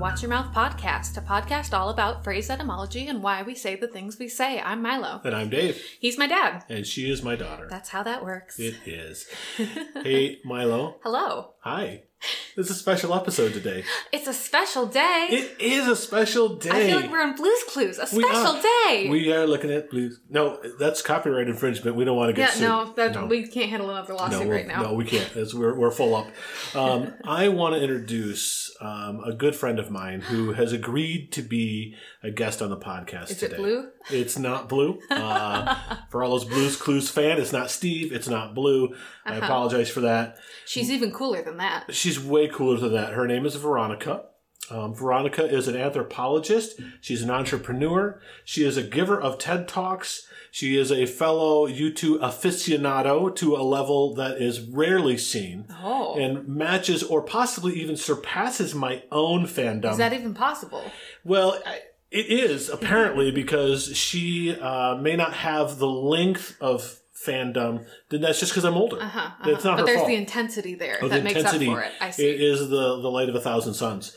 Watch Your Mouth Podcast, a podcast all about phrase etymology and why we say the things we say. I'm Milo. And I'm Dave. He's my dad. And she is my daughter. That's how that works. It is. Hey, Milo. Hello. Hi. It's a special episode today. It's a special day. It is a special day. I feel like we're in Blue's Clues. A special day. We are looking at Blue's. No, that's copyright infringement. We don't want to get sued. No, we can't handle another lawsuit right now. No, we can't. We're full up. I want to introduce a good friend of mine who has agreed to be a guest on the podcast today. Is it Blue? It's not Blue. For all those Blue's Clues fans, it's not Steve. It's not Blue. I apologize for that. She's even cooler than that. She's way cooler than that. Her name is Veronica. Veronica is an anthropologist. She's an entrepreneur. She is a giver of TED Talks. She is a fellow U2 aficionado to a level that is rarely seen and matches or possibly even surpasses my own fandom. Is that even possible? Well, it is, apparently, because she may not have the length of fandom. Then that's just because I'm older. That's not her fault. But there's the intensity there that makes up for it. I see. It is the light of 1,000 suns.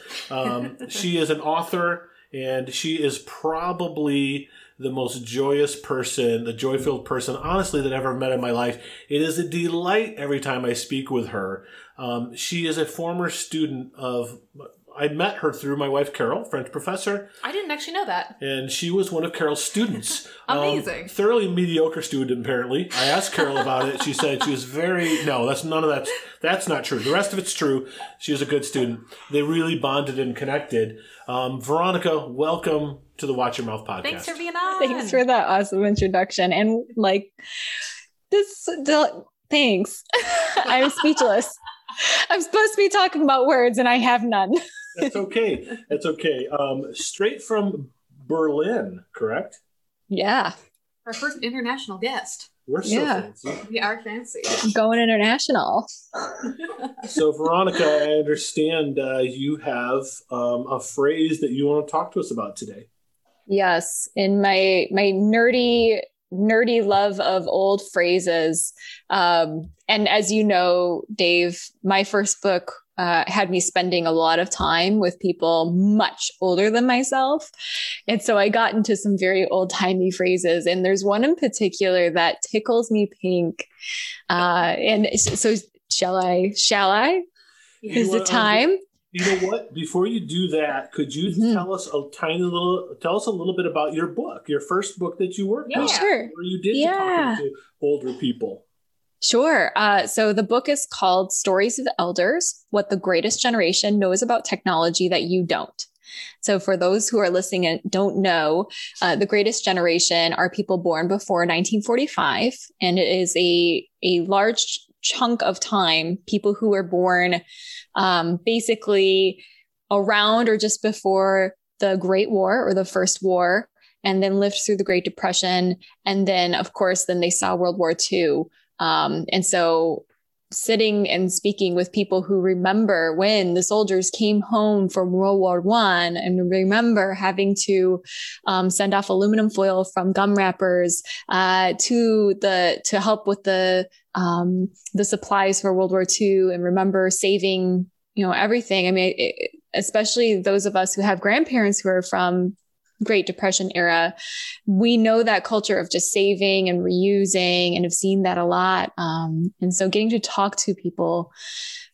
She is an author, and she is probably the most joyous person, the joy-filled person, honestly, that I've ever met in my life. It is a delight every time I speak with her. She is a former student of... I met her through my wife, Carol, French professor. I didn't actually know that. And she was one of Carol's students. Amazing. Thoroughly mediocre student, apparently. I asked Carol about it. She said she was that's not true. The rest of it's true. She was a good student. They really bonded and connected. Veronica, welcome to the Watch Your Mouth podcast. Thanks for being on. Thanks for that awesome introduction. And thanks. I'm speechless. I'm supposed to be talking about words and I have none. That's okay. That's okay. Straight from Berlin, correct? Yeah. Our first international guest. We're so fancy. We are fancy. Going international. So, Veronica, I understand you have a phrase that you want to talk to us about today. Yes. In my nerdy love of old phrases. And as you know, Dave, my first book had me spending a lot of time with people much older than myself. And so I got into some very old-timey phrases. And there's one in particular that tickles me pink. And so shall I? Is it time? You know what? Before you do that, could you tell us a little bit about your book, your first book that you worked on? Sure. Where you did talking to older people. Sure. So the book is called Stories of the Elders, What the Greatest Generation Knows About Technology That You Don't. So for those who are listening and don't know, the greatest generation are people born before 1945. And it is a large chunk of time, people who were born basically around or just before the Great War or the First War, and then lived through the Great Depression. And then, of course, then they saw World War II. And so sitting and speaking with people who remember when the soldiers came home from World War I and remember having to send off aluminum foil from gum wrappers to help with the supplies for World War II, and remember saving, everything. I mean, especially those of us who have grandparents who are from Great Depression era, we know that culture of just saving and reusing, and have seen that a lot. And so getting to talk to people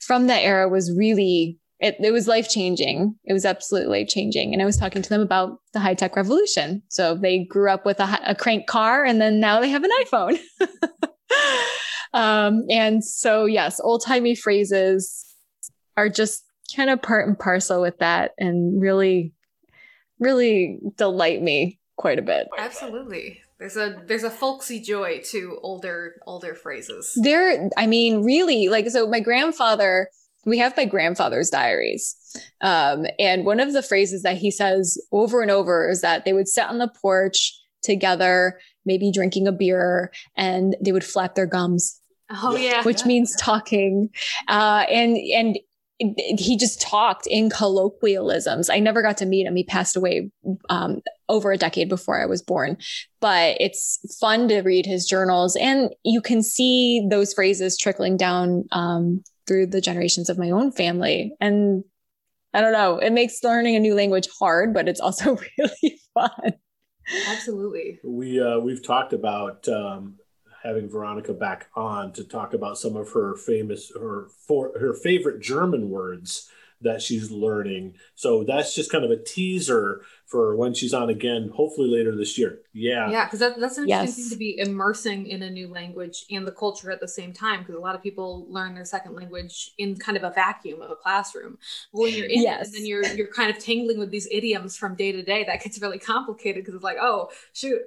from that era was really, it was life-changing. It was absolutely life-changing. And I was talking to them about the high-tech revolution. So they grew up with a crank car, and then now they have an iPhone. And so, yes, old-timey phrases are just kind of part and parcel with that, and really delight me quite a bit. Absolutely. There's a folksy joy to older phrases. So my grandfather, we have my grandfather's diaries. And one of the phrases that he says over and over is that they would sit on the porch together, maybe drinking a beer, and they would flap their gums. Oh yeah. Which means talking. And he just talked in colloquialisms. I never got to meet him. He passed away over a decade before I was born, but it's fun to read his journals, and you can see those phrases trickling down through the generations of my own family. And I don't know, it makes learning a new language hard, but it's also really fun. Absolutely. We've talked about having Veronica back on to talk about some of her her favorite German words that she's learning. So that's just kind of a teaser for when she's on again, hopefully later this year. Yeah. Yeah. Cause that's an interesting thing, to be immersing in a new language and the culture at the same time. Cause a lot of people learn their second language in kind of a vacuum of a classroom. But when you're in it, and then you're kind of tangling with these idioms from day to day, that gets really complicated. Cause it's like, oh shoot,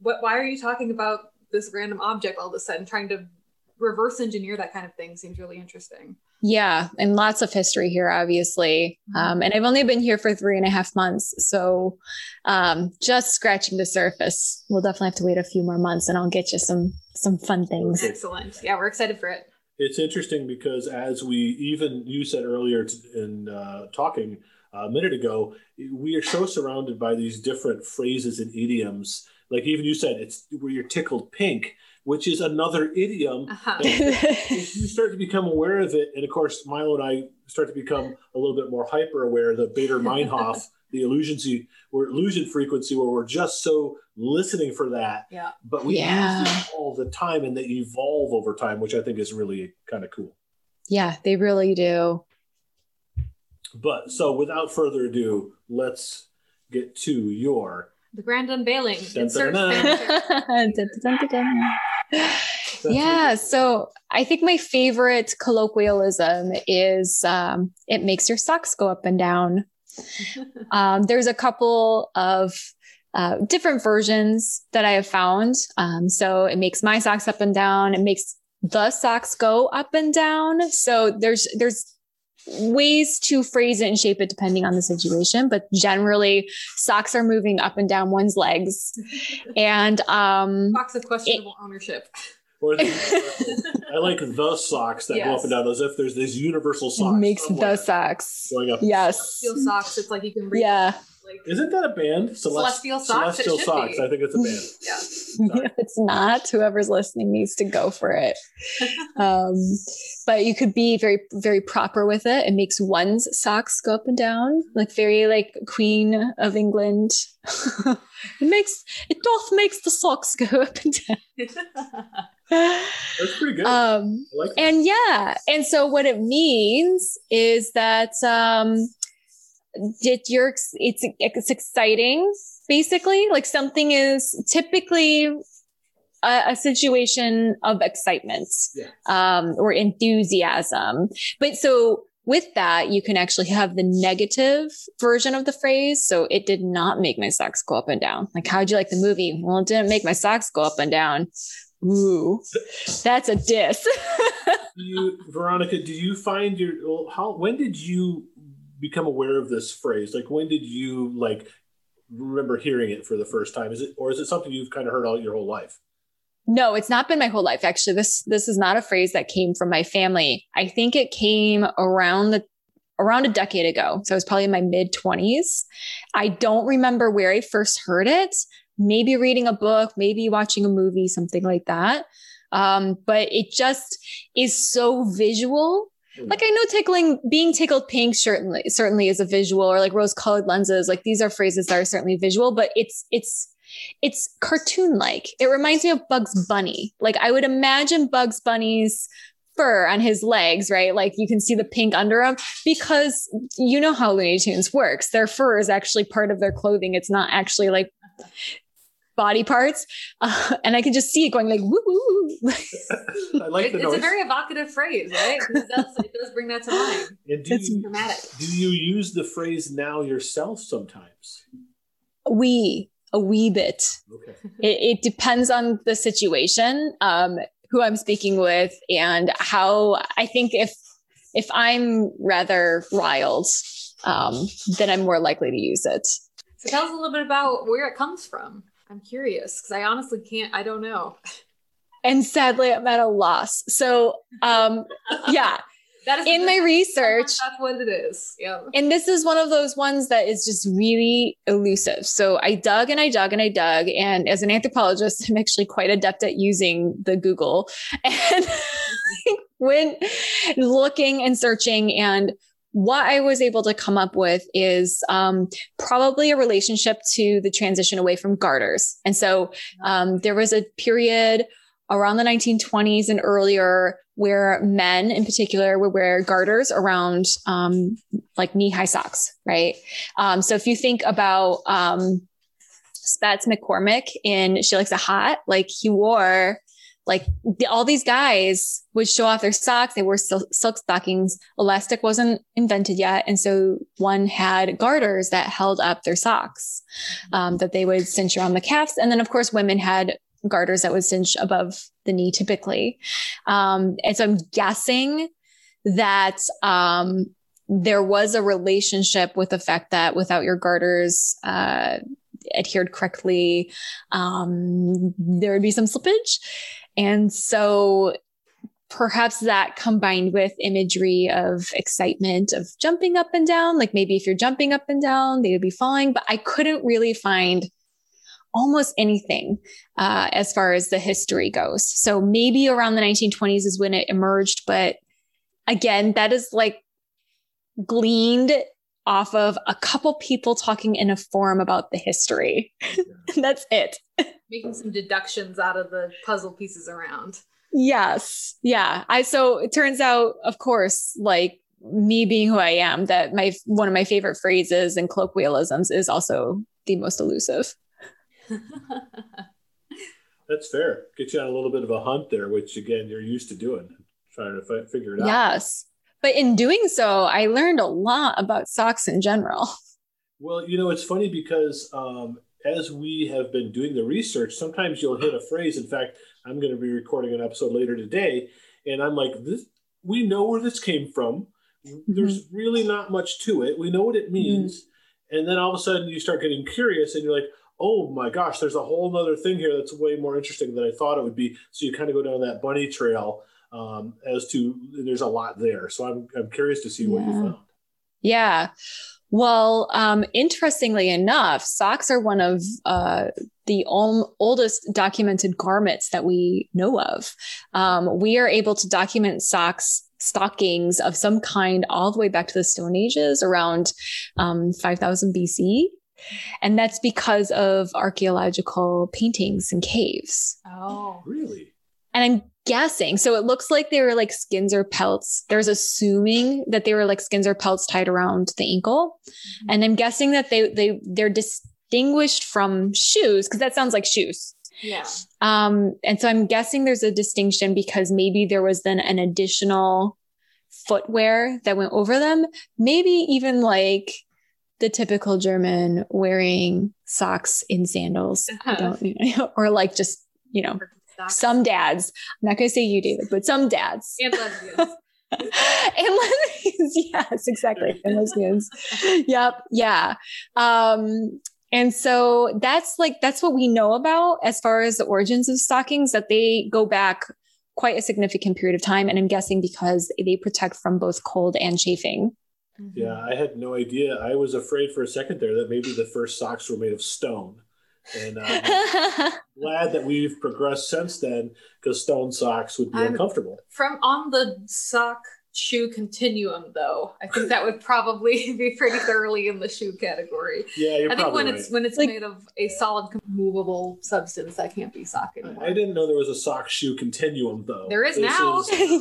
why are you talking about this random object all of a sudden? Trying to reverse engineer that kind of thing seems really interesting. Yeah. And lots of history here, obviously. And I've only been here for 3.5 months. So just scratching the surface. We'll definitely have to wait a few more months and I'll get you some fun things. Excellent. Yeah, we're excited for it. It's interesting because you said earlier in talking a minute ago, we are so surrounded by these different phrases and idioms. Like even you said, it's where you're tickled pink, which is another idiom. Uh-huh. If you start to become aware of it, and of course, Milo and I start to become a little bit more hyper aware, the Bader-Meinhof, the illusion frequency, where we're just so listening for that, but we use it all the time, and they evolve over time, which I think is really kind of cool. Yeah, they really do. But so without further ado, let's get to the grand unveiling. Yeah, so I think my favorite colloquialism is it makes your socks go up and down. There's a couple of different versions that I have found. So it makes my socks up and down. It makes the socks go up and down. So there's ways to phrase it and shape it depending on the situation, but generally socks are moving up and down one's legs, and socks of questionable ownership. Or I like the socks that go up and down, as if there's these universal socks. It makes the socks going up. Yes, celestial socks. It's like you can read. Yeah. Like, isn't that a band? Celestial Socks. Celestial Socks. Be. I think it's a band. Yeah. If it's not, whoever's listening needs to go for it. But you could be very, very proper with it. It makes one's socks go up and down, like very like Queen of England. It doth makes the socks go up and down. That's pretty good. I like that. And so what it means is that. It's exciting, basically. Like something is typically a situation of excitement, or enthusiasm. But so with that, you can actually have the negative version of the phrase. So it did not make my socks go up and down. Like, how'd you like the movie? Well, it didn't make my socks go up and down. Ooh, that's a diss. Veronica, do you find when did you become aware of this phrase? Like, when did you remember hearing it for the first time? Is it something you've kind of heard all your whole life? No, it's not been my whole life. Actually, this is not a phrase that came from my family. I think it came around a decade ago. So I was probably in my mid 20s. I don't remember where I first heard it. Maybe reading a book, maybe watching a movie, something like that. But it just is so visual. Like, I know being tickled pink certainly is a visual, or like rose-colored lenses. Like, these are phrases that are certainly visual, but it's cartoon-like. It reminds me of Bugs Bunny. Like, I would imagine Bugs Bunny's fur on his legs, right? Like, you can see the pink under him, because you know how Looney Tunes works. Their fur is actually part of their clothing. It's not actually like body parts, and I can just see it going like woo woo. I like the noise. It's a very evocative phrase, right? It does bring that to mind. It's dramatic. Do you use the phrase now yourself sometimes? We a wee bit. Okay. It depends on the situation, who I'm speaking with, and how. I think if I'm rather riled, then I'm more likely to use it. So tell us a little bit about where it comes from. I'm curious because I honestly can't. I don't know. And sadly, I'm at a loss. So, yeah. That is in my research. That's what it is. Yeah. And this is one of those ones that is just really elusive. So I dug and I dug and I dug. And as an anthropologist, I'm actually quite adept at using the Google and when looking and searching, and what I was able to come up with is probably a relationship to the transition away from garters. And so there was a period around the 1920s and earlier where men in particular would wear garters around like knee-high socks, right? So if you think about Spats McCormick in She Likes It Hot, like he wore... Like all these guys would show off their socks. They wore silk stockings. Elastic wasn't invented yet. And so one had garters that held up their socks that they would cinch around the calves. And then of course, women had garters that would cinch above the knee typically. And so I'm guessing that there was a relationship with the fact that without your garters, adhered correctly, there would be some slippage. And so perhaps that combined with imagery of excitement of jumping up and down, like maybe if you're jumping up and down, they would be falling, but I couldn't really find almost anything as far as the history goes. So maybe around the 1920s is when it emerged. But again, that is like gleaned off of a couple people talking in a forum about the history. And that's it. Making some deductions out of the puzzle pieces around. Yes. Yeah. So it turns out, of course, like me being who I am, that one of my favorite phrases and colloquialisms is also the most elusive. That's fair. Get you on a little bit of a hunt there, which again, you're used to doing, trying to figure it out. Yes. But in doing so, I learned a lot about socks in general. Well, you know, it's funny because as we have been doing the research, sometimes you'll hit a phrase. In fact, I'm going to be recording an episode later today. And I'm like, we know where this came from. Mm-hmm. There's really not much to it. We know what it means. Mm-hmm. And then all of a sudden you start getting curious and you're like, oh my gosh, there's a whole nother thing here that's way more interesting than I thought it would be. So you kind of go down that bunny trail. As to there's a lot there. So I'm curious to see what you found. Yeah. Well, interestingly enough, socks are one of the oldest documented garments that we know of. We are able to document stockings of some kind all the way back to the Stone Ages around 5000 BC. And that's because of archaeological paintings in caves. Oh, really? And I'm guessing. So it looks like they were like skins or pelts. There's assuming that they were like skins or pelts tied around the ankle. Mm-hmm. And I'm guessing that they're distinguished from shoes because that sounds like shoes. Yeah. And so I'm guessing there's a distinction because maybe there was then an additional footwear that went over them. Maybe even like the typical German wearing socks in sandals. Uh-huh. Or like just, you know. Socks. Some dads, I'm not going to say you, David, but some dads. And lesbians. Yes, exactly. And lesbians. Yep. Yeah. And so that's what we know about as far as the origins of stockings, that they go back quite a significant period of time. And I'm guessing because they protect from both cold and chafing. Yeah. I had no idea. I was afraid for a second there that maybe the first socks were made of stone. And I'm glad that we've progressed since then, because stone socks would be uncomfortable. From on the sock shoe continuum, though, I think that would probably be pretty thoroughly in the shoe category. Yeah, you're probably right. It's like, made of a solid, movable substance, that can't be sock anymore. I didn't know there was a sock shoe continuum, though. There is now. I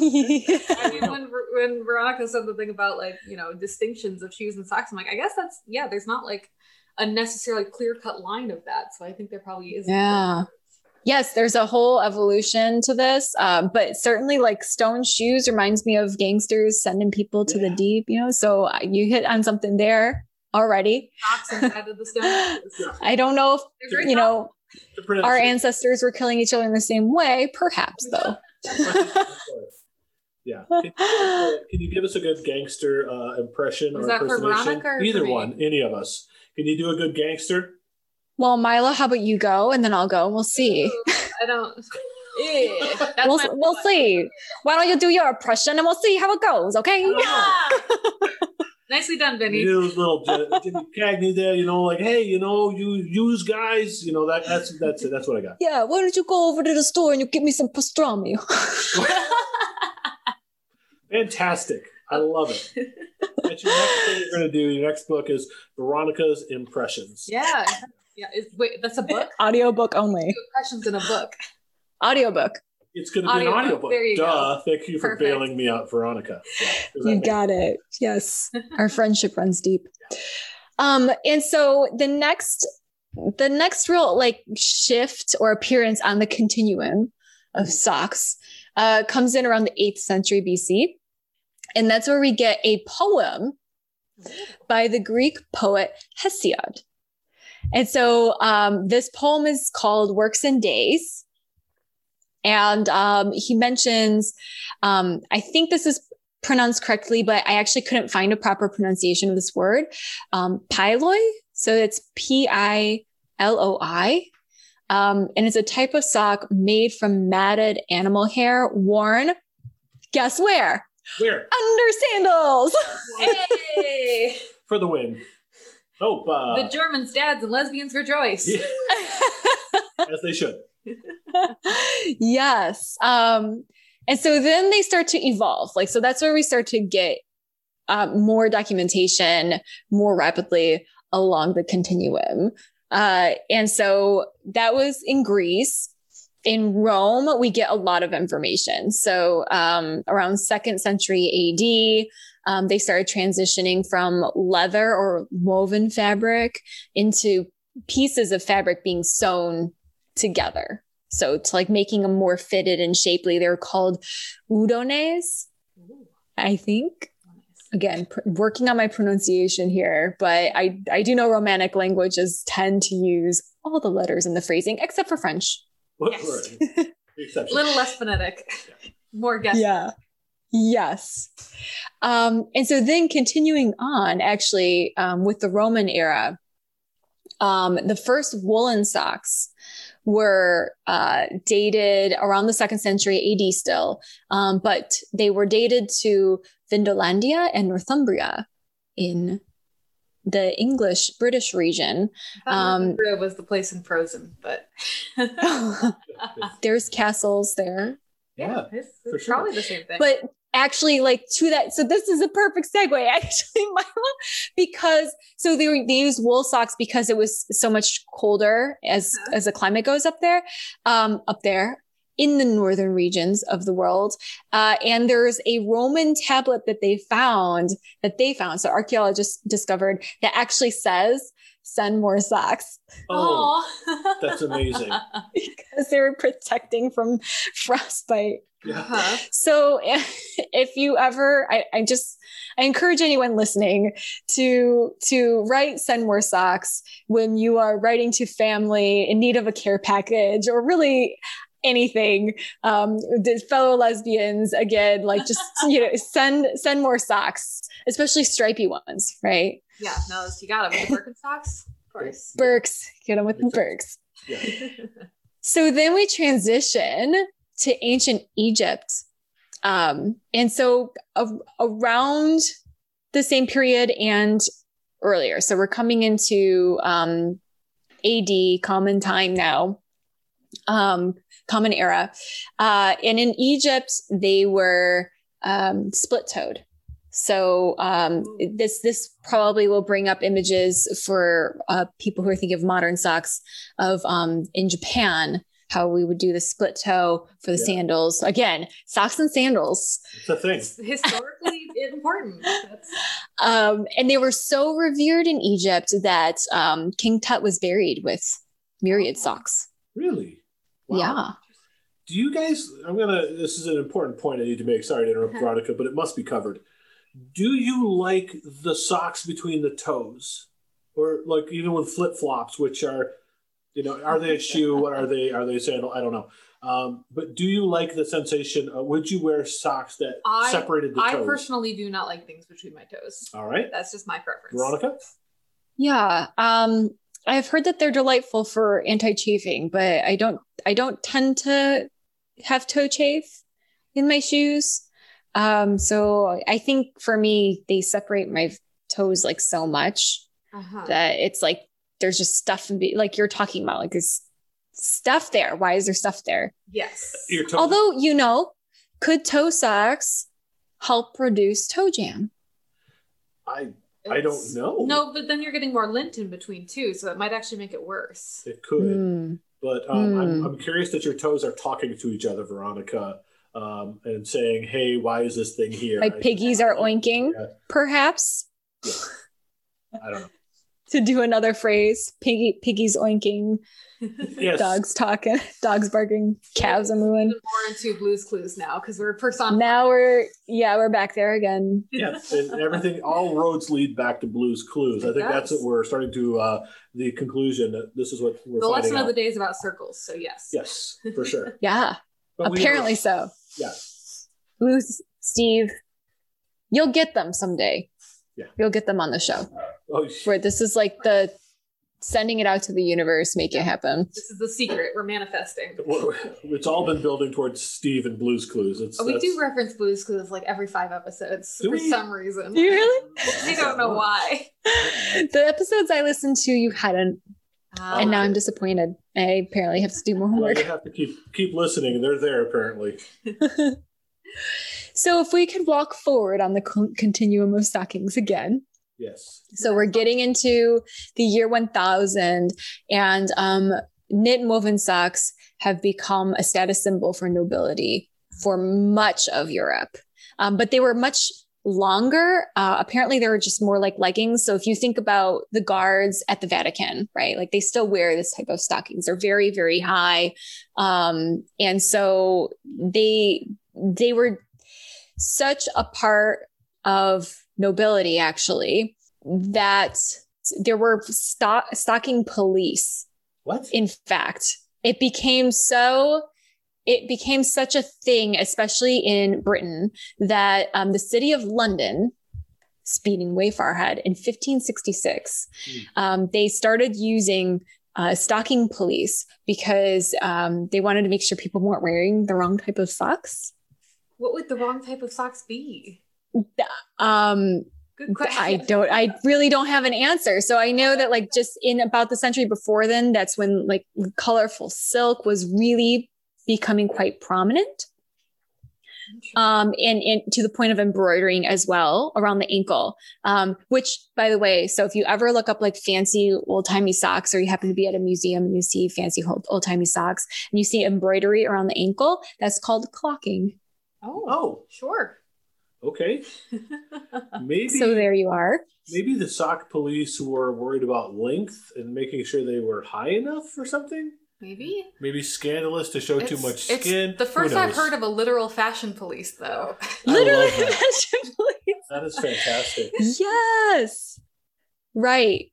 mean, when Veronica said the thing about like distinctions of shoes and socks, I'm like, I guess that's there's not like a necessarily clear-cut line of that. So I think there probably is. Yeah. Yes, there's a whole evolution to this. But certainly like stone shoes reminds me of gangsters sending people to the deep, so you hit on something there. already. Inside of the stone. I don't know if, you know, our ancestors were killing each other in the same way. Perhaps, though. Yeah. Can you give us a good gangster impression or impersonation? Either one, any of us. Can you do a good gangster? Well, Milo, how about you go and then I'll go and we'll see. I don't. We'll see. Why don't you do your impression and we'll see how it goes, okay? Yeah. Nicely done, Vinny. You know, little Jimmy Cagney there, you know, like, hey, you know, you use guys, you know, that's it. That's what I got. Yeah, why don't you go over to the store and you give me some pastrami? Fantastic. I love it. That's your next thing you're going to do. Your next book is Veronica's Impressions. Yeah. Yeah. Wait, that's a book? Audiobook only. Impressions in a book. Audiobook. It's going to be an audiobook. There you go. Thank you for bailing me out, Veronica. Yeah, you got it. Yes. Our friendship runs deep. Yeah. And so the next real like shift or appearance on the continuum of socks comes in around the 8th century BC. And that's where we get a poem by the Greek poet Hesiod. And so this poem is called Works and Days. And he mentions, I think this is pronounced correctly, but I actually couldn't find a proper pronunciation of this word, piloi. So it's P-I-L-O-I. And it's a type of sock made from matted animal hair worn, guess where? Where? Under sandals. Hey! For the win. Oh, the Germans, dads, and lesbians rejoice. Yeah. As they should. Yes. And so then they start to evolve. Like, so that's where we start to get more documentation more rapidly along the continuum. And so that was in Greece. In Rome, we get a lot of information. So around 2nd century AD, they started transitioning from leather or woven fabric into pieces of fabric being sewn together. So to like making them more fitted and shapely, they're called udones, I think. Again, working on my pronunciation here, but I do know Romanic languages tend to use all the letters in the phrasing, except for French. What yes. word? A little less phonetic, more guessing. Yeah. Yes. And so then continuing on actually with the Roman era, the first woolen socks were dated around the 2nd century AD still, but they were dated to Vindolanda and Northumbria in the English-British region. Northumbria was the place in Frozen, but... There's castles there. Yeah, it's probably sure. the same thing. But actually, like, to that... So this is a perfect segue, actually, Milo, because... So they used wool socks because it was so much colder as the climate goes up there in the northern regions of the world. And there's a Roman tablet that they found. So archaeologists discovered that actually says, send more socks. Oh, that's amazing. Because they were protecting from frostbite. Uh-huh. So if you ever, I encourage anyone listening to write send more socks when you are writing to family in need of a care package or really anything, fellow lesbians, again, like just, you know, send more socks, especially stripy ones, right? Yeah, no, you got them with the Birkenstocks, of course. Birks, get them with the Birks. Yeah. So then we transition to ancient Egypt. And so around the same period and earlier, so we're coming into AD, common time now, common era. And in Egypt, they were split-toed. So this probably will bring up images for people who are thinking of modern socks of in Japan, how we would do the split toe for the sandals. Again, socks and sandals. It's a thing. It's historically important. And they were so revered in Egypt that King Tut was buried with myriad socks. Really? Wow. Yeah. This is an important point I need to make. Sorry to interrupt, Veronica, but it must be covered. do you like the socks between the toes? Or like even with flip-flops, which are, you know, are they a shoe? What are they? Are they a sandal? I don't know. But do you like the sensation? Would you wear socks that separated the toes? I personally do not like things between my toes. All right. That's just my preference. Veronica? Yeah. I've heard that they're delightful for anti-chafing, but I don't tend to have toe chafe in my shoes. So I think for me, they separate my toes like so much that it's like, there's just stuff and like you're talking about, like there's stuff there. Why is there stuff there? Yes. Although, you know, could toe socks help reduce toe jam? I don't know. No, but then you're getting more lint in between too, so it might actually make it worse. It could, but I'm curious that your toes are talking to each other, Veronica, and saying, "Hey, why is this thing here?" Like piggies are oinking, perhaps. Yeah. I don't know. To do another phrase, piggies oinking, yes. Dogs talking, dogs barking, calves are mooing. More into Blue's Clues now because we're personified. Now we're back there again. Yeah, and everything, all roads lead back to Blue's Clues. I think that's what we're starting to the conclusion that this is what we're. The lesson of the day is about circles, so yes. Yes, for sure. Yeah, but apparently so. Yeah, Blue, Steve, you'll get them someday. Yeah, you'll get them on the show. Where this is like the sending it out to the universe, make it happen. This is the secret. We're manifesting. It's all been building towards Steve and Blue's Clues. We do reference Blue's Clues like every 5 episodes some reason. Do you really? I don't know why. The episodes I listened to, you hadn't. And now I'm disappointed. I apparently have to do more homework. You have to keep listening. They're there apparently. So if we could walk forward on the continuum of stockings again. Yes. So we're getting into the year 1000 and knit woven socks have become a status symbol for nobility for much of Europe. But they were much longer. Apparently they were just more like leggings. So if you think about the guards at the Vatican, right? Like they still wear this type of stockings. They're very, very high. And so they were such a part of nobility, actually, that there were stocking police. What? In fact, it became such a thing, especially in Britain, that the city of London, speeding way far ahead, in 1566, they started using stocking police because they wanted to make sure people weren't wearing the wrong type of socks. What would the wrong type of socks be? Good question. I really don't have an answer. So I know that like just in about the century before then, that's when like colorful silk was really becoming quite prominent. And to the point of embroidering as well around the ankle, which by the way, so if you ever look up like fancy old timey socks or you happen to be at a museum and you see fancy old timey socks and you see embroidery around the ankle, that's called clocking. Oh, sure. Okay. Maybe. So there you are. Maybe the sock police were worried about length and making sure they were high enough or something. Maybe. Maybe scandalous to show too much skin. It's the first I've heard of a literal fashion police, though. Literally fashion police. That is fantastic. Yes. Right.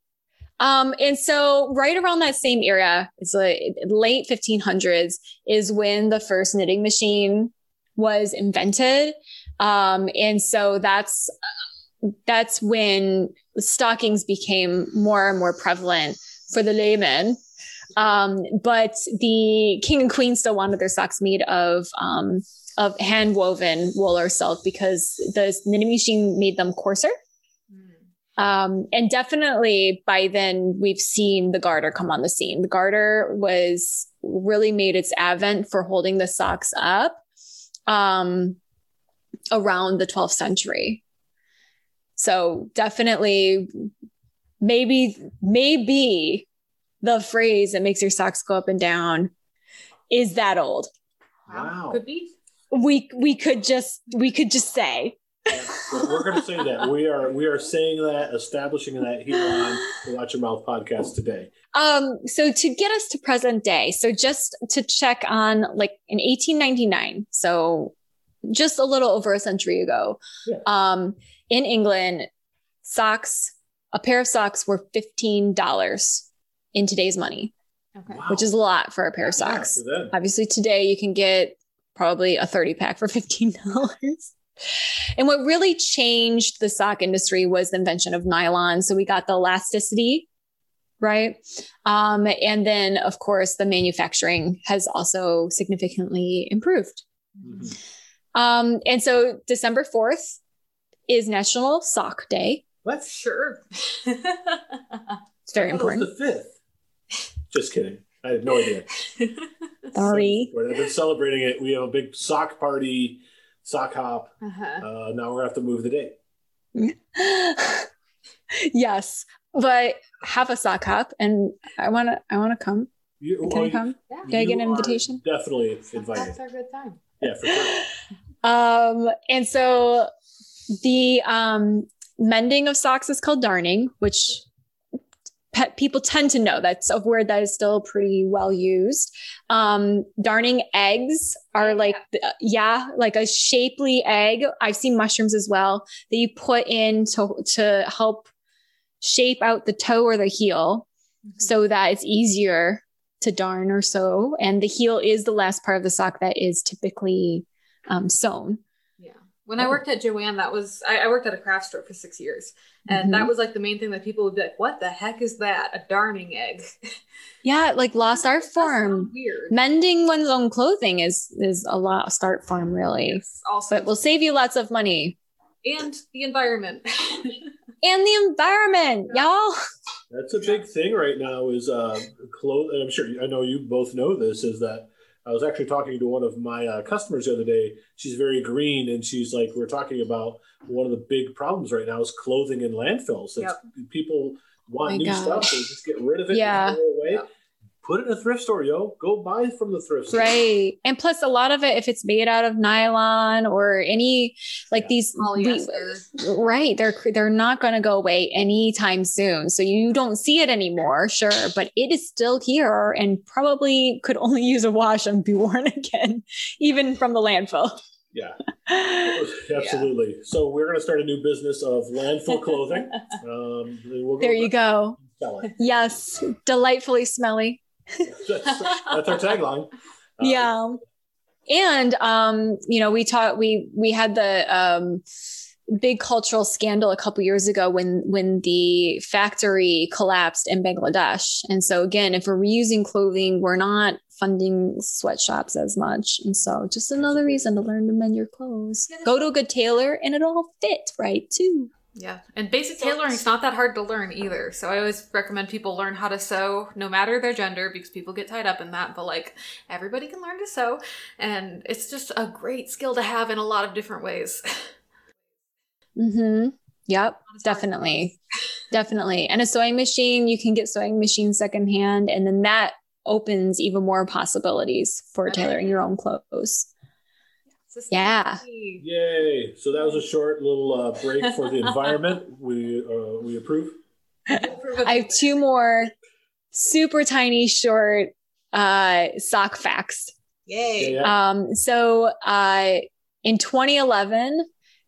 And so right around that same era, it's like late 1500s is when the first knitting machine was invented. And so that's when stockings became more and more prevalent for the layman. But the king and queen still wanted their socks made of hand woven wool or silk because the knitting machine made them coarser. And definitely by then we've seen the garter come on the scene. The garter was really made its advent for holding the socks up. Around the 12th century. So definitely maybe the phrase that makes your socks go up and down is that old. Wow. Could be. We could just say. We're going to say that. We are saying that, establishing that here on the Watch Your Mouth podcast today. So to get us to present day, so just to check on like in 1899, so just a little over a century ago, in England, socks, a pair of socks were $15 in today's money, which is a lot for a pair of socks. Yeah, obviously today you can get probably a 30 pack for $15. And what really changed the sock industry was the invention of nylon. So we got the elasticity, right? And then of course the manufacturing has also significantly improved. Mm-hmm. And so December 4th is National Sock Day. What? Sure. It's very important. It was the 5th. Just kidding. I have no idea. Sorry. So, we've been celebrating it. We have a big sock party, sock hop. Now we're going to have to move the date. Yes, but have a sock hop, and I want to come. Can I come? Yeah. Do I get an invitation? Definitely invited. That's our good time. Yeah, for sure. And so the mending of socks is called darning, which people tend to know. That's a word that is still pretty well used. Darning eggs are like a shapely egg. I've seen mushrooms as well that you put in to help shape out the toe or the heel, so that it's easier to darn or sew. And the heel is the last part of the sock that is typically sewn. When I worked at Joanne, that was, I worked at a craft store for 6 years, and that was like the main thing that people would be like, what the heck is that? A darning egg. Yeah. Like lost art form. Weird. Mending one's own clothing is a lost art form, really. Yes, also. But will save you lots of money. And the environment. Yeah. Y'all. That's a big thing right now is clothes. And I'm sure, I know you both know this, is that I was actually talking to one of my customers the other day. She's very green, and she's like, we're talking about one of the big problems right now is clothing in landfills. People want stuff. They just get rid of it and throw it away. Yep. Put it in a thrift store, yo. Go buy from the thrift store. Right. And plus a lot of it, if it's made out of nylon or any these, right. They're not going to go away anytime soon. So you don't see it anymore. Sure. But it is still here and probably could only use a wash and be worn again, even from the landfill. Yeah, absolutely. Yeah. So we're going to start a new business of landfill clothing. We'll there you go. Yes. Delightfully smelly. That's our tagline. Yeah. And, we had the big cultural scandal a couple years ago when the factory collapsed in Bangladesh. And so again, if we're reusing clothing, we're not funding sweatshops as much. And so just another reason to learn to mend your clothes. Go to a good tailor and it'll all fit right too. Yeah. And basic tailoring is not that hard to learn either. So I always recommend people learn how to sew no matter their gender, because people get tied up in that. But like everybody can learn to sew, and it's just a great skill to have in a lot of different ways. Mm-hmm. Yep. Definitely. Definitely. And a sewing machine, you can get sewing machines secondhand, and then that opens even more possibilities for tailoring your own clothes. Yeah. Yay. So that was a short little break for the environment. We approve. I have two more super tiny short sock facts. Yay. So in 2011,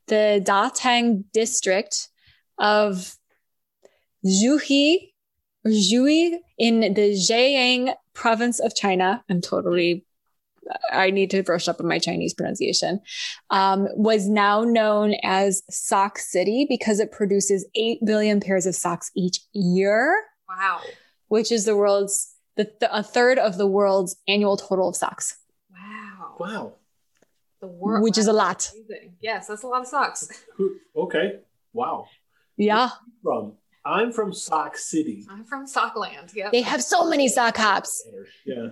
the Datang district of Zhuhi in the Zhejiang province of China. I need to brush up on my Chinese pronunciation, was now known as Sock City because it produces 8 billion pairs of socks each year. Wow. Which is a third of the world's annual total of socks. Wow. The world. Which is a lot. Amazing. Yes. That's a lot of socks. Okay. Wow. Yeah. I'm from Sock City. I'm from Sockland. Yeah. They have so many sock hops. Yeah.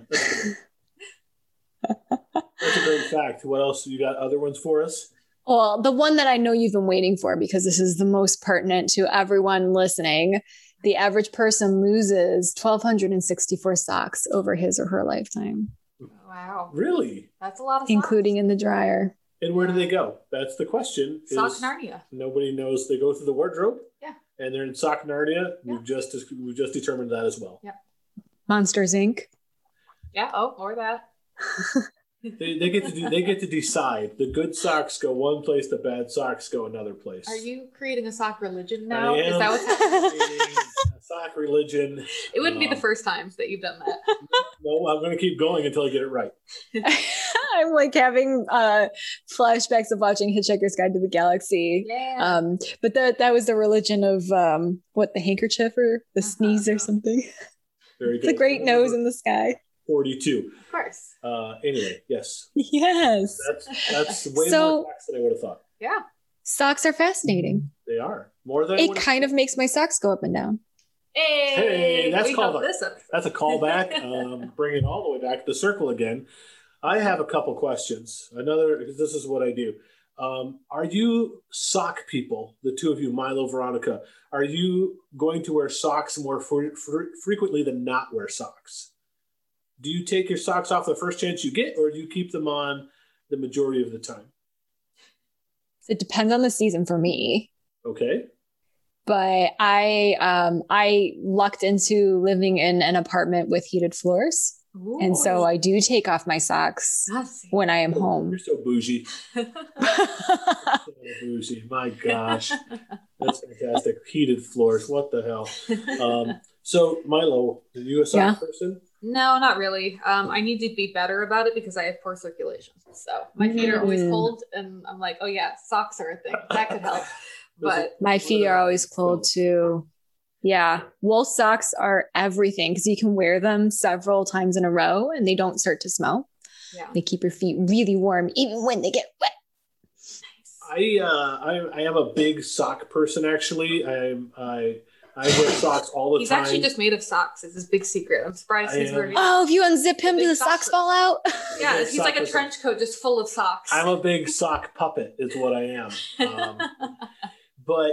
That's a great fact. What else? You got other ones for us? Well, the one that I know you've been waiting for, because this is the most pertinent to everyone listening. The average person loses 1,264 socks over his or her lifetime. Wow. Really? That's a lot of socks. Including in the dryer. And where do they go? That's the question. Sock Narnia. Nobody knows. They go through the wardrobe. Yeah. And they're in Sock Narnia. Yeah. We've just determined that as well. Yeah. Monsters, Inc. Yeah. Oh, or that. They get to decide. The good socks go one place, the bad socks go another place. Are you creating a sock religion now? Is that what's happening? A sock religion. It wouldn't be the first time that you've done that. No, I'm going to keep going until I get it right. I'm like having flashbacks of watching Hitchhiker's Guide to the Galaxy. Yeah. But that was the religion of the handkerchief or the sneeze or something. Very good. The great nose in the sky. 42. Of course. Anyway, yes. Yes. That's way more socks than I would have thought. Yeah. Socks are fascinating. They are. More than it kind of makes my socks go up and down. Hey, that's called that's a callback. Bring it all the way back to the circle again. I have a couple questions. Because this is what I do. Are you sock people, the two of you, Milo, Veronica? Are you going to wear socks more frequently than not wear socks? Do you take your socks off the first chance you get, or do you keep them on the majority of the time? It depends on the season for me. Okay. But I lucked into living in an apartment with heated floors. Ooh. And so I do take off my socks when I am home. You're so bougie. My gosh. That's fantastic. Heated floors. What the hell? So Milo, are you a sock person? No, not really. I need to be better about it because I have poor circulation. So my feet are always cold and I'm like, oh yeah, socks are a thing. That could help. But my feet are always cold too. Yeah. Wool socks are everything because you can wear them several times in a row and they don't start to smell. Yeah. They keep your feet really warm even when they get wet. Nice. I am a big sock person actually. I wear socks all the time. He's actually just made of socks. It's his big secret. I'm surprised he's wearing. Oh, if you unzip him, do the socks fall out? Yeah, he's like a trench coat just full of socks. I'm a big sock puppet is what I am. But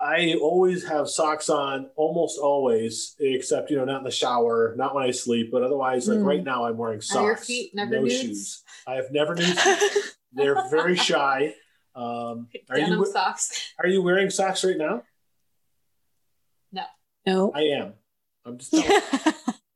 I always have socks on, almost always, except, not in the shower, not when I sleep, but otherwise, like right now, I'm wearing socks. Are your feet never shoes. I have never nudes. They're very shy. Denim socks. Are you wearing socks right now? No. I am. I'm just telling you.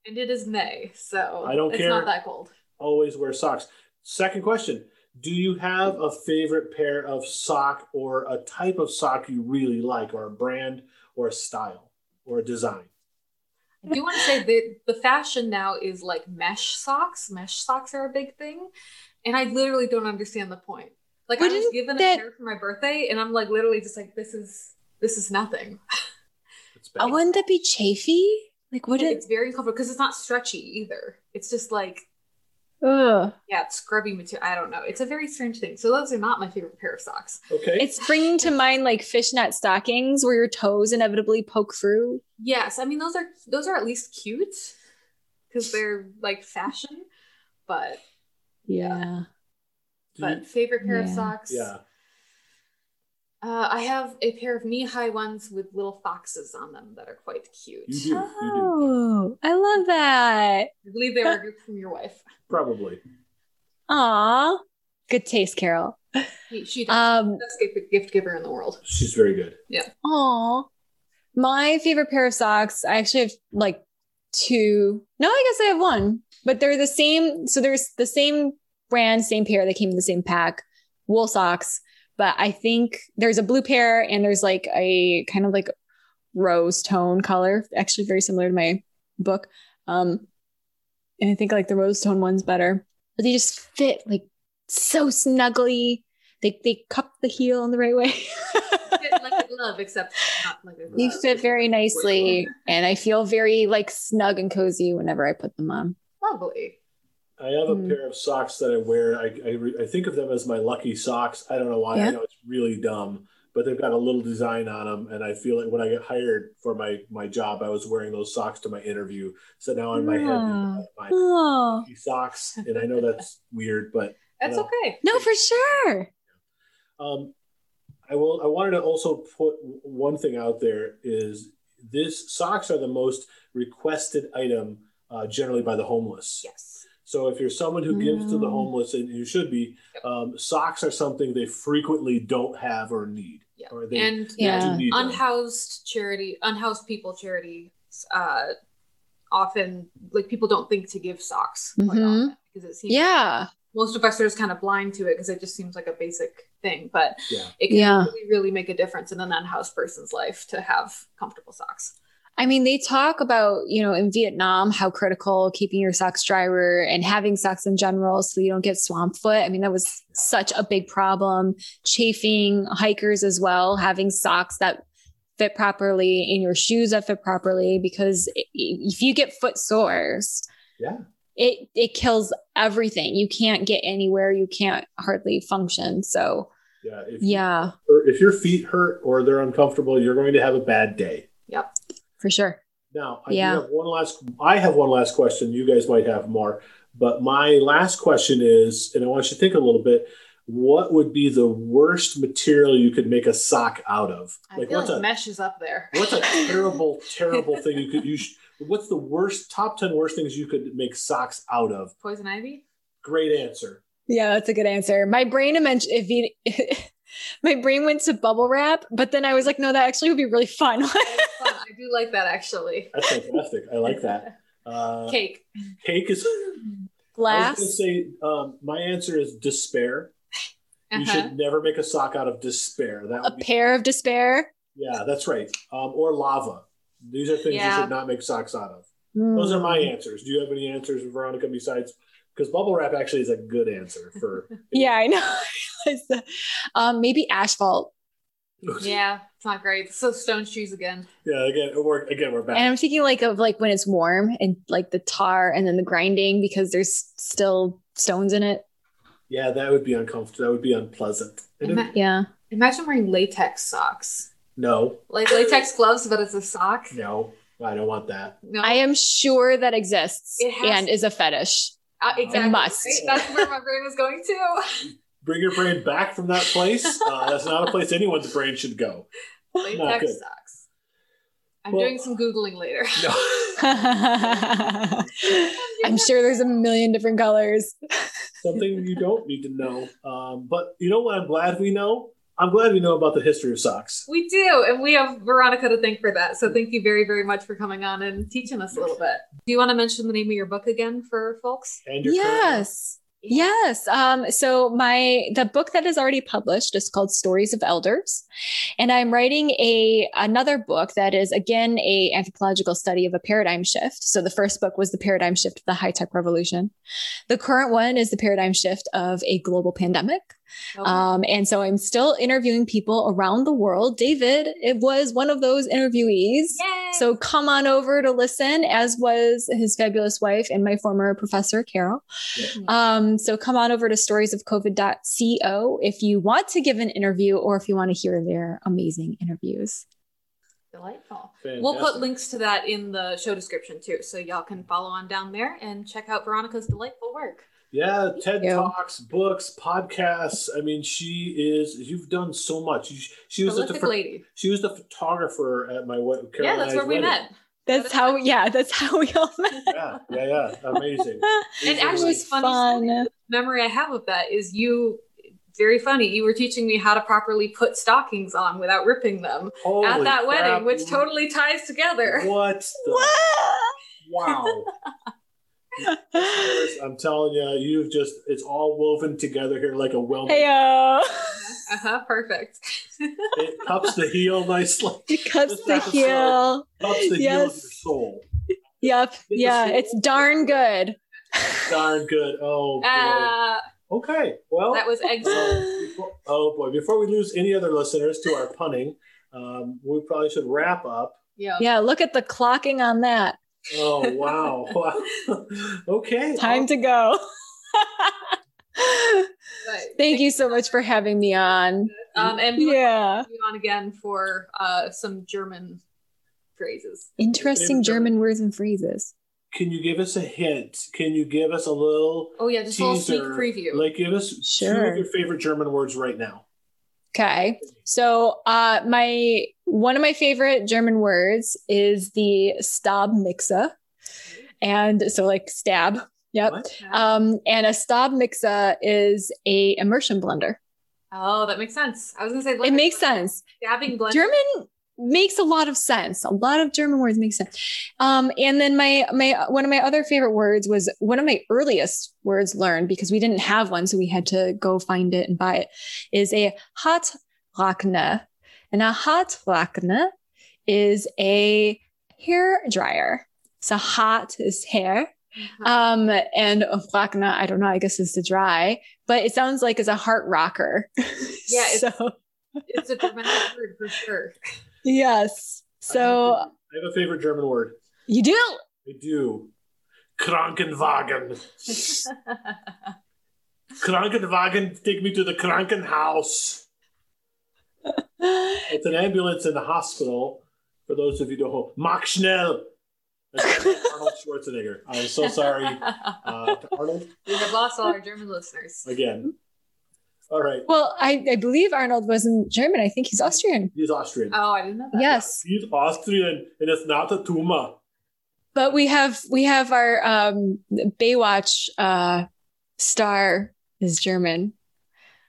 And it is May, so I don't care. It's not that cold. Always wear socks. Second question. Do you have a favorite pair of sock or a type of sock you really like, or a brand or a style or a design? I do want to say that the fashion now is like mesh socks. Mesh socks are a big thing. And I literally don't understand the point. Like I was given a pair for my birthday and I'm like literally just like, this is nothing. Oh, wouldn't that be chafy? Like, it's very uncomfortable because it's not stretchy either. It's just like, it's scrubby material. I don't know. It's a very strange thing. So those are not my favorite pair of socks. Okay. It's bringing to mind like fishnet stockings where your toes inevitably poke through. Yes, I mean those are at least cute because they're like fashion, but yeah. But favorite pair of socks. Yeah. I have a pair of knee-high ones with little foxes on them that are quite cute. You do. I love that. I believe they were a gift from your wife. Probably. Aw. Good taste, Carol. She does. She's the best gift giver in the world. She's very good. Yeah. Aw. My favorite pair of socks, I actually have like two. No, I guess I have one. But they're the same. So there's the same brand, same pair. They came in the same pack. Wool socks. But I think there's a blue pair and there's like a kind of like rose tone color, actually very similar to my book. And I think like the rose tone one's better, but they just fit like so snugly. They cup the heel in the right way. Fit like a glove, except not like a glove. You fit very nicely. And I feel very like snug and cozy whenever I put them on. Lovely. I have a pair of socks that I wear. I think of them as my lucky socks. I don't know why. Yeah. I know it's really dumb, but they've got a little design on them. And I feel like when I get hired for my job, I was wearing those socks to my interview. So now in my head, my lucky socks. And I know that's weird, but that's okay. No, for sure. I wanted to also put one thing out there is this socks are the most requested item generally by the homeless. Yes. So if you're someone who gives to the homeless, and you should be, socks are something they frequently don't have or need. Yeah. Or they need unhoused people charity, often like people don't think to give socks quite often because it seems most of us are just kind of blind to it because it just seems like a basic thing, but it can really, really make a difference in an unhoused person's life to have comfortable socks. I mean, they talk about, you know, in Vietnam, how critical keeping your socks dry were and having socks in general so you don't get swamp foot. I mean, that was such a big problem. Chafing hikers as well, having socks that fit properly and your shoes that fit properly, because if you get foot sores, it kills everything. You can't get anywhere. You can't hardly function. So if your feet hurt or they're uncomfortable, you're going to have a bad day. Yep. For sure. Now, I have one last question. You guys might have more, but my last question is, and I want you to think a little bit, what would be the worst material you could make a sock out of? Mesh is up there. What's a terrible, terrible thing you could use? What's the worst, top 10 worst things you could make socks out of? Poison ivy? Great answer. Yeah, that's a good answer. My brain my brain went to bubble wrap, but then I was like, no, that actually would be really fun. I do like that, actually. That's fantastic. I like that. Cake is glass. I was going to say my answer is despair. Uh-huh. You should never make a sock out of despair. That would be a pair of despair. Yeah, that's right. Or lava. These are things you should not make socks out of. Mm. Those are my answers. Do you have any answers, Veronica? Besides, because bubble wrap actually is a good answer for. Yeah, I know. Maybe asphalt. Yeah, it's not great. So stone shoes again. Yeah, we're back. And I'm thinking of when it's warm and the tar and then the grinding because there's still stones in it. Yeah, that would be uncomfortable. That would be unpleasant. Imagine wearing latex socks. No. Like latex gloves, but it's a sock. No, I don't want that. No, I am sure that exists is a fetish. Exactly. It must. Right? That's where my brain is going to. Bring your brain back from that place. That's not a place anyone's brain should go. Latex socks. I'm doing some Googling later. No. I'm sure there's a million different colors. Something you don't need to know. But you know what I'm glad we know? I'm glad we know about the history of socks. We do. And we have Veronica to thank for that. So thank you very, very much for coming on and teaching us a little bit. Do you want to mention the name of your book again for folks? And your current book? Yes. So the book that is already published is called Stories of Elders. And I'm writing another book that is, again, a anthropological study of a paradigm shift. So the first book was the paradigm shift of the high-tech revolution. The current one is the paradigm shift of a global pandemic. Okay. And so I'm still interviewing people around the world. David, it was one of those interviewees. Yay! So come on over to listen, as was his fabulous wife and my former professor, Carol. Yeah. So come on over to storiesofcovid.co if you want to give an interview or if you want to hear their amazing interviews. Delightful. Fantastic. We'll put links to that in the show description too. So y'all can follow on down there and check out Veronica's delightful work. Yeah, TED Talks, books, podcasts. I mean, you've done so much. She was prolific lady. She was the photographer at my wedding. Yeah, that's where we met. That's how we all met. Yeah. Amazing. And actually, it's funny memory I have of that is you. Very funny. You were teaching me how to properly put stockings on without ripping them at that wedding, which totally ties together. Wow. I'm telling you, you've just—it's all woven together here like a web. Perfect. It cups the heel nicely. It cups the heel. Cups the heel of your soul. Yep. Yeah, it's darn good. Oh. Boy. Okay. Well, that was excellent. Oh boy! Before we lose any other listeners to our punning, we probably should wrap up. Yeah. Yeah. Look at the clocking on that. Oh, wow. Okay. Time to go. Thank you so much for having me on. And we on again for some German phrases. Interesting German words and phrases. Can you give us a hint? Can you give us a little teaser, a little sneak preview. Like give us two of your favorite German words right now. Okay. So one of my favorite German words is the Stabmixer. And so stab. Yep. And a Stabmixer is a immersion blender. Oh, that makes sense. I was going to say. It makes sense. Stabbing blender. German makes a lot of sense. A lot of German words make sense. And then my one of my other favorite words was one of my earliest words learned because we didn't have one, so we had to go find it and buy it. Is a Hötrockner, and a Hötrockner is a hair dryer. So hot is hair. And Hötrockner, I don't know, I guess is to dry, but it sounds like it's a heart rocker. Yeah. It's a German word for sure. Yes. So I have a favorite German word. You do? I do. Krankenwagen. Krankenwagen, take me to the Krankenhaus. It's an ambulance in the hospital. For those of you who don't know, mach schnell. Arnold Schwarzenegger. I'm so sorry to Arnold. We have lost all our German listeners. Again. All right. Well, I believe Arnold wasn't German. I think he's Austrian. He's Austrian. Oh, I didn't know that. Yes. He's Austrian and it's not a tumor. But we have our Baywatch star is German.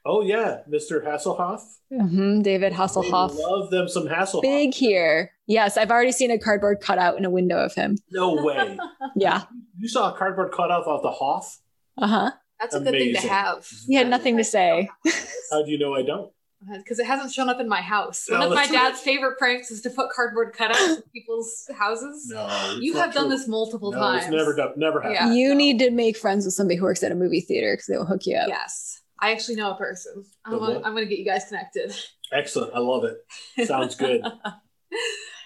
Oh, yeah. Mr. Hasselhoff. Mm-hmm. David Hasselhoff. I love them some Hasselhoff. Big here. Yes. I've already seen a cardboard cutout in a window of him. No way. Yeah. You saw a cardboard cutout off the Hoff? Uh-huh. That's amazing. A good thing to have. He had nothing to say. How do you know I don't? Because it hasn't shown up in my house. One of my dad's favorite pranks is to put cardboard cutouts in people's houses. No, you have done this multiple times. It's never done. Never happened. Yeah. You need to make friends with somebody who works at a movie theater because they will hook you up. Yes. I actually know a person. I'm going to get you guys connected. Excellent. I love it. Sounds good.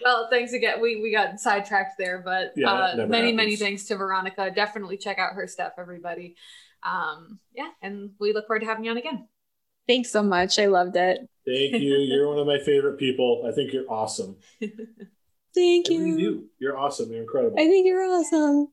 Well, thanks again. We got sidetracked there, but yeah, many thanks to Veronica. Definitely check out her stuff, everybody. And we look forward to having you on again. Thanks so much. I loved it. Thank you. You're one of my favorite people. I think you're awesome. Thank you. Everything you do. You're awesome. You're incredible. I think you're awesome.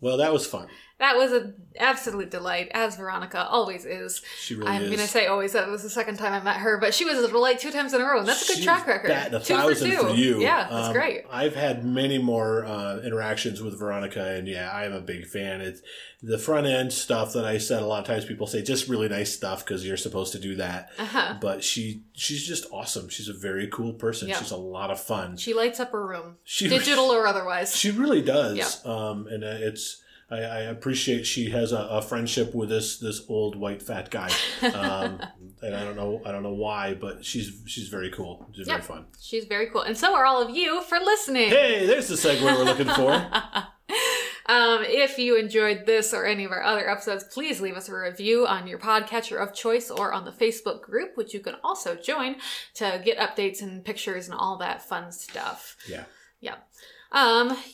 Well, that was fun. That was an absolute delight, as Veronica always is. She really is. I'm going to say always. That was the second time I met her, but she was a delight 2 times in a row. And that's a good track record. That 1,000 for you. Yeah, that's great. I've had many more interactions with Veronica, and yeah, I am a big fan. It's the front end stuff that I said. A lot of times people say just really nice stuff because you're supposed to do that. Uh-huh. But she's just awesome. She's a very cool person. Yep. She's a lot of fun. She lights up her room, digital or otherwise. She really does. Yep. I appreciate she has a friendship with this old white fat guy, and I don't know why, but she's very cool. She's very fun. She's very cool, and so are all of you for listening. Hey, there's the segue we're looking for. If you enjoyed this or any of our other episodes, please leave us a review on your podcatcher of choice or on the Facebook group, which you can also join to get updates and pictures and all that fun stuff. Yeah.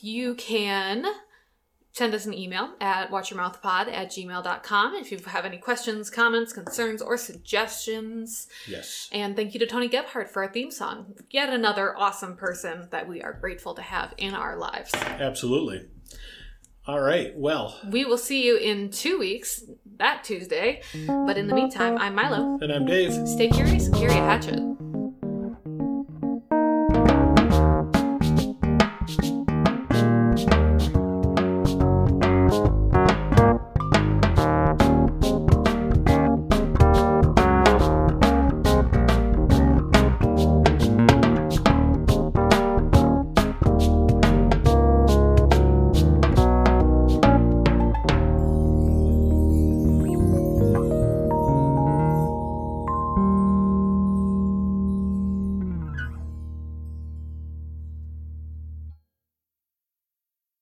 You can send us an email at watchyourmouthpod@gmail.com if you have any questions, comments, concerns, or suggestions. Yes. And thank you to Tony Gebhardt for our theme song. Yet another awesome person that we are grateful to have in our lives. Absolutely. All right. Well, we will see you in 2 weeks, that Tuesday. But in the meantime, I'm Milo. And I'm Dave. Stay curious and carry a hatchet.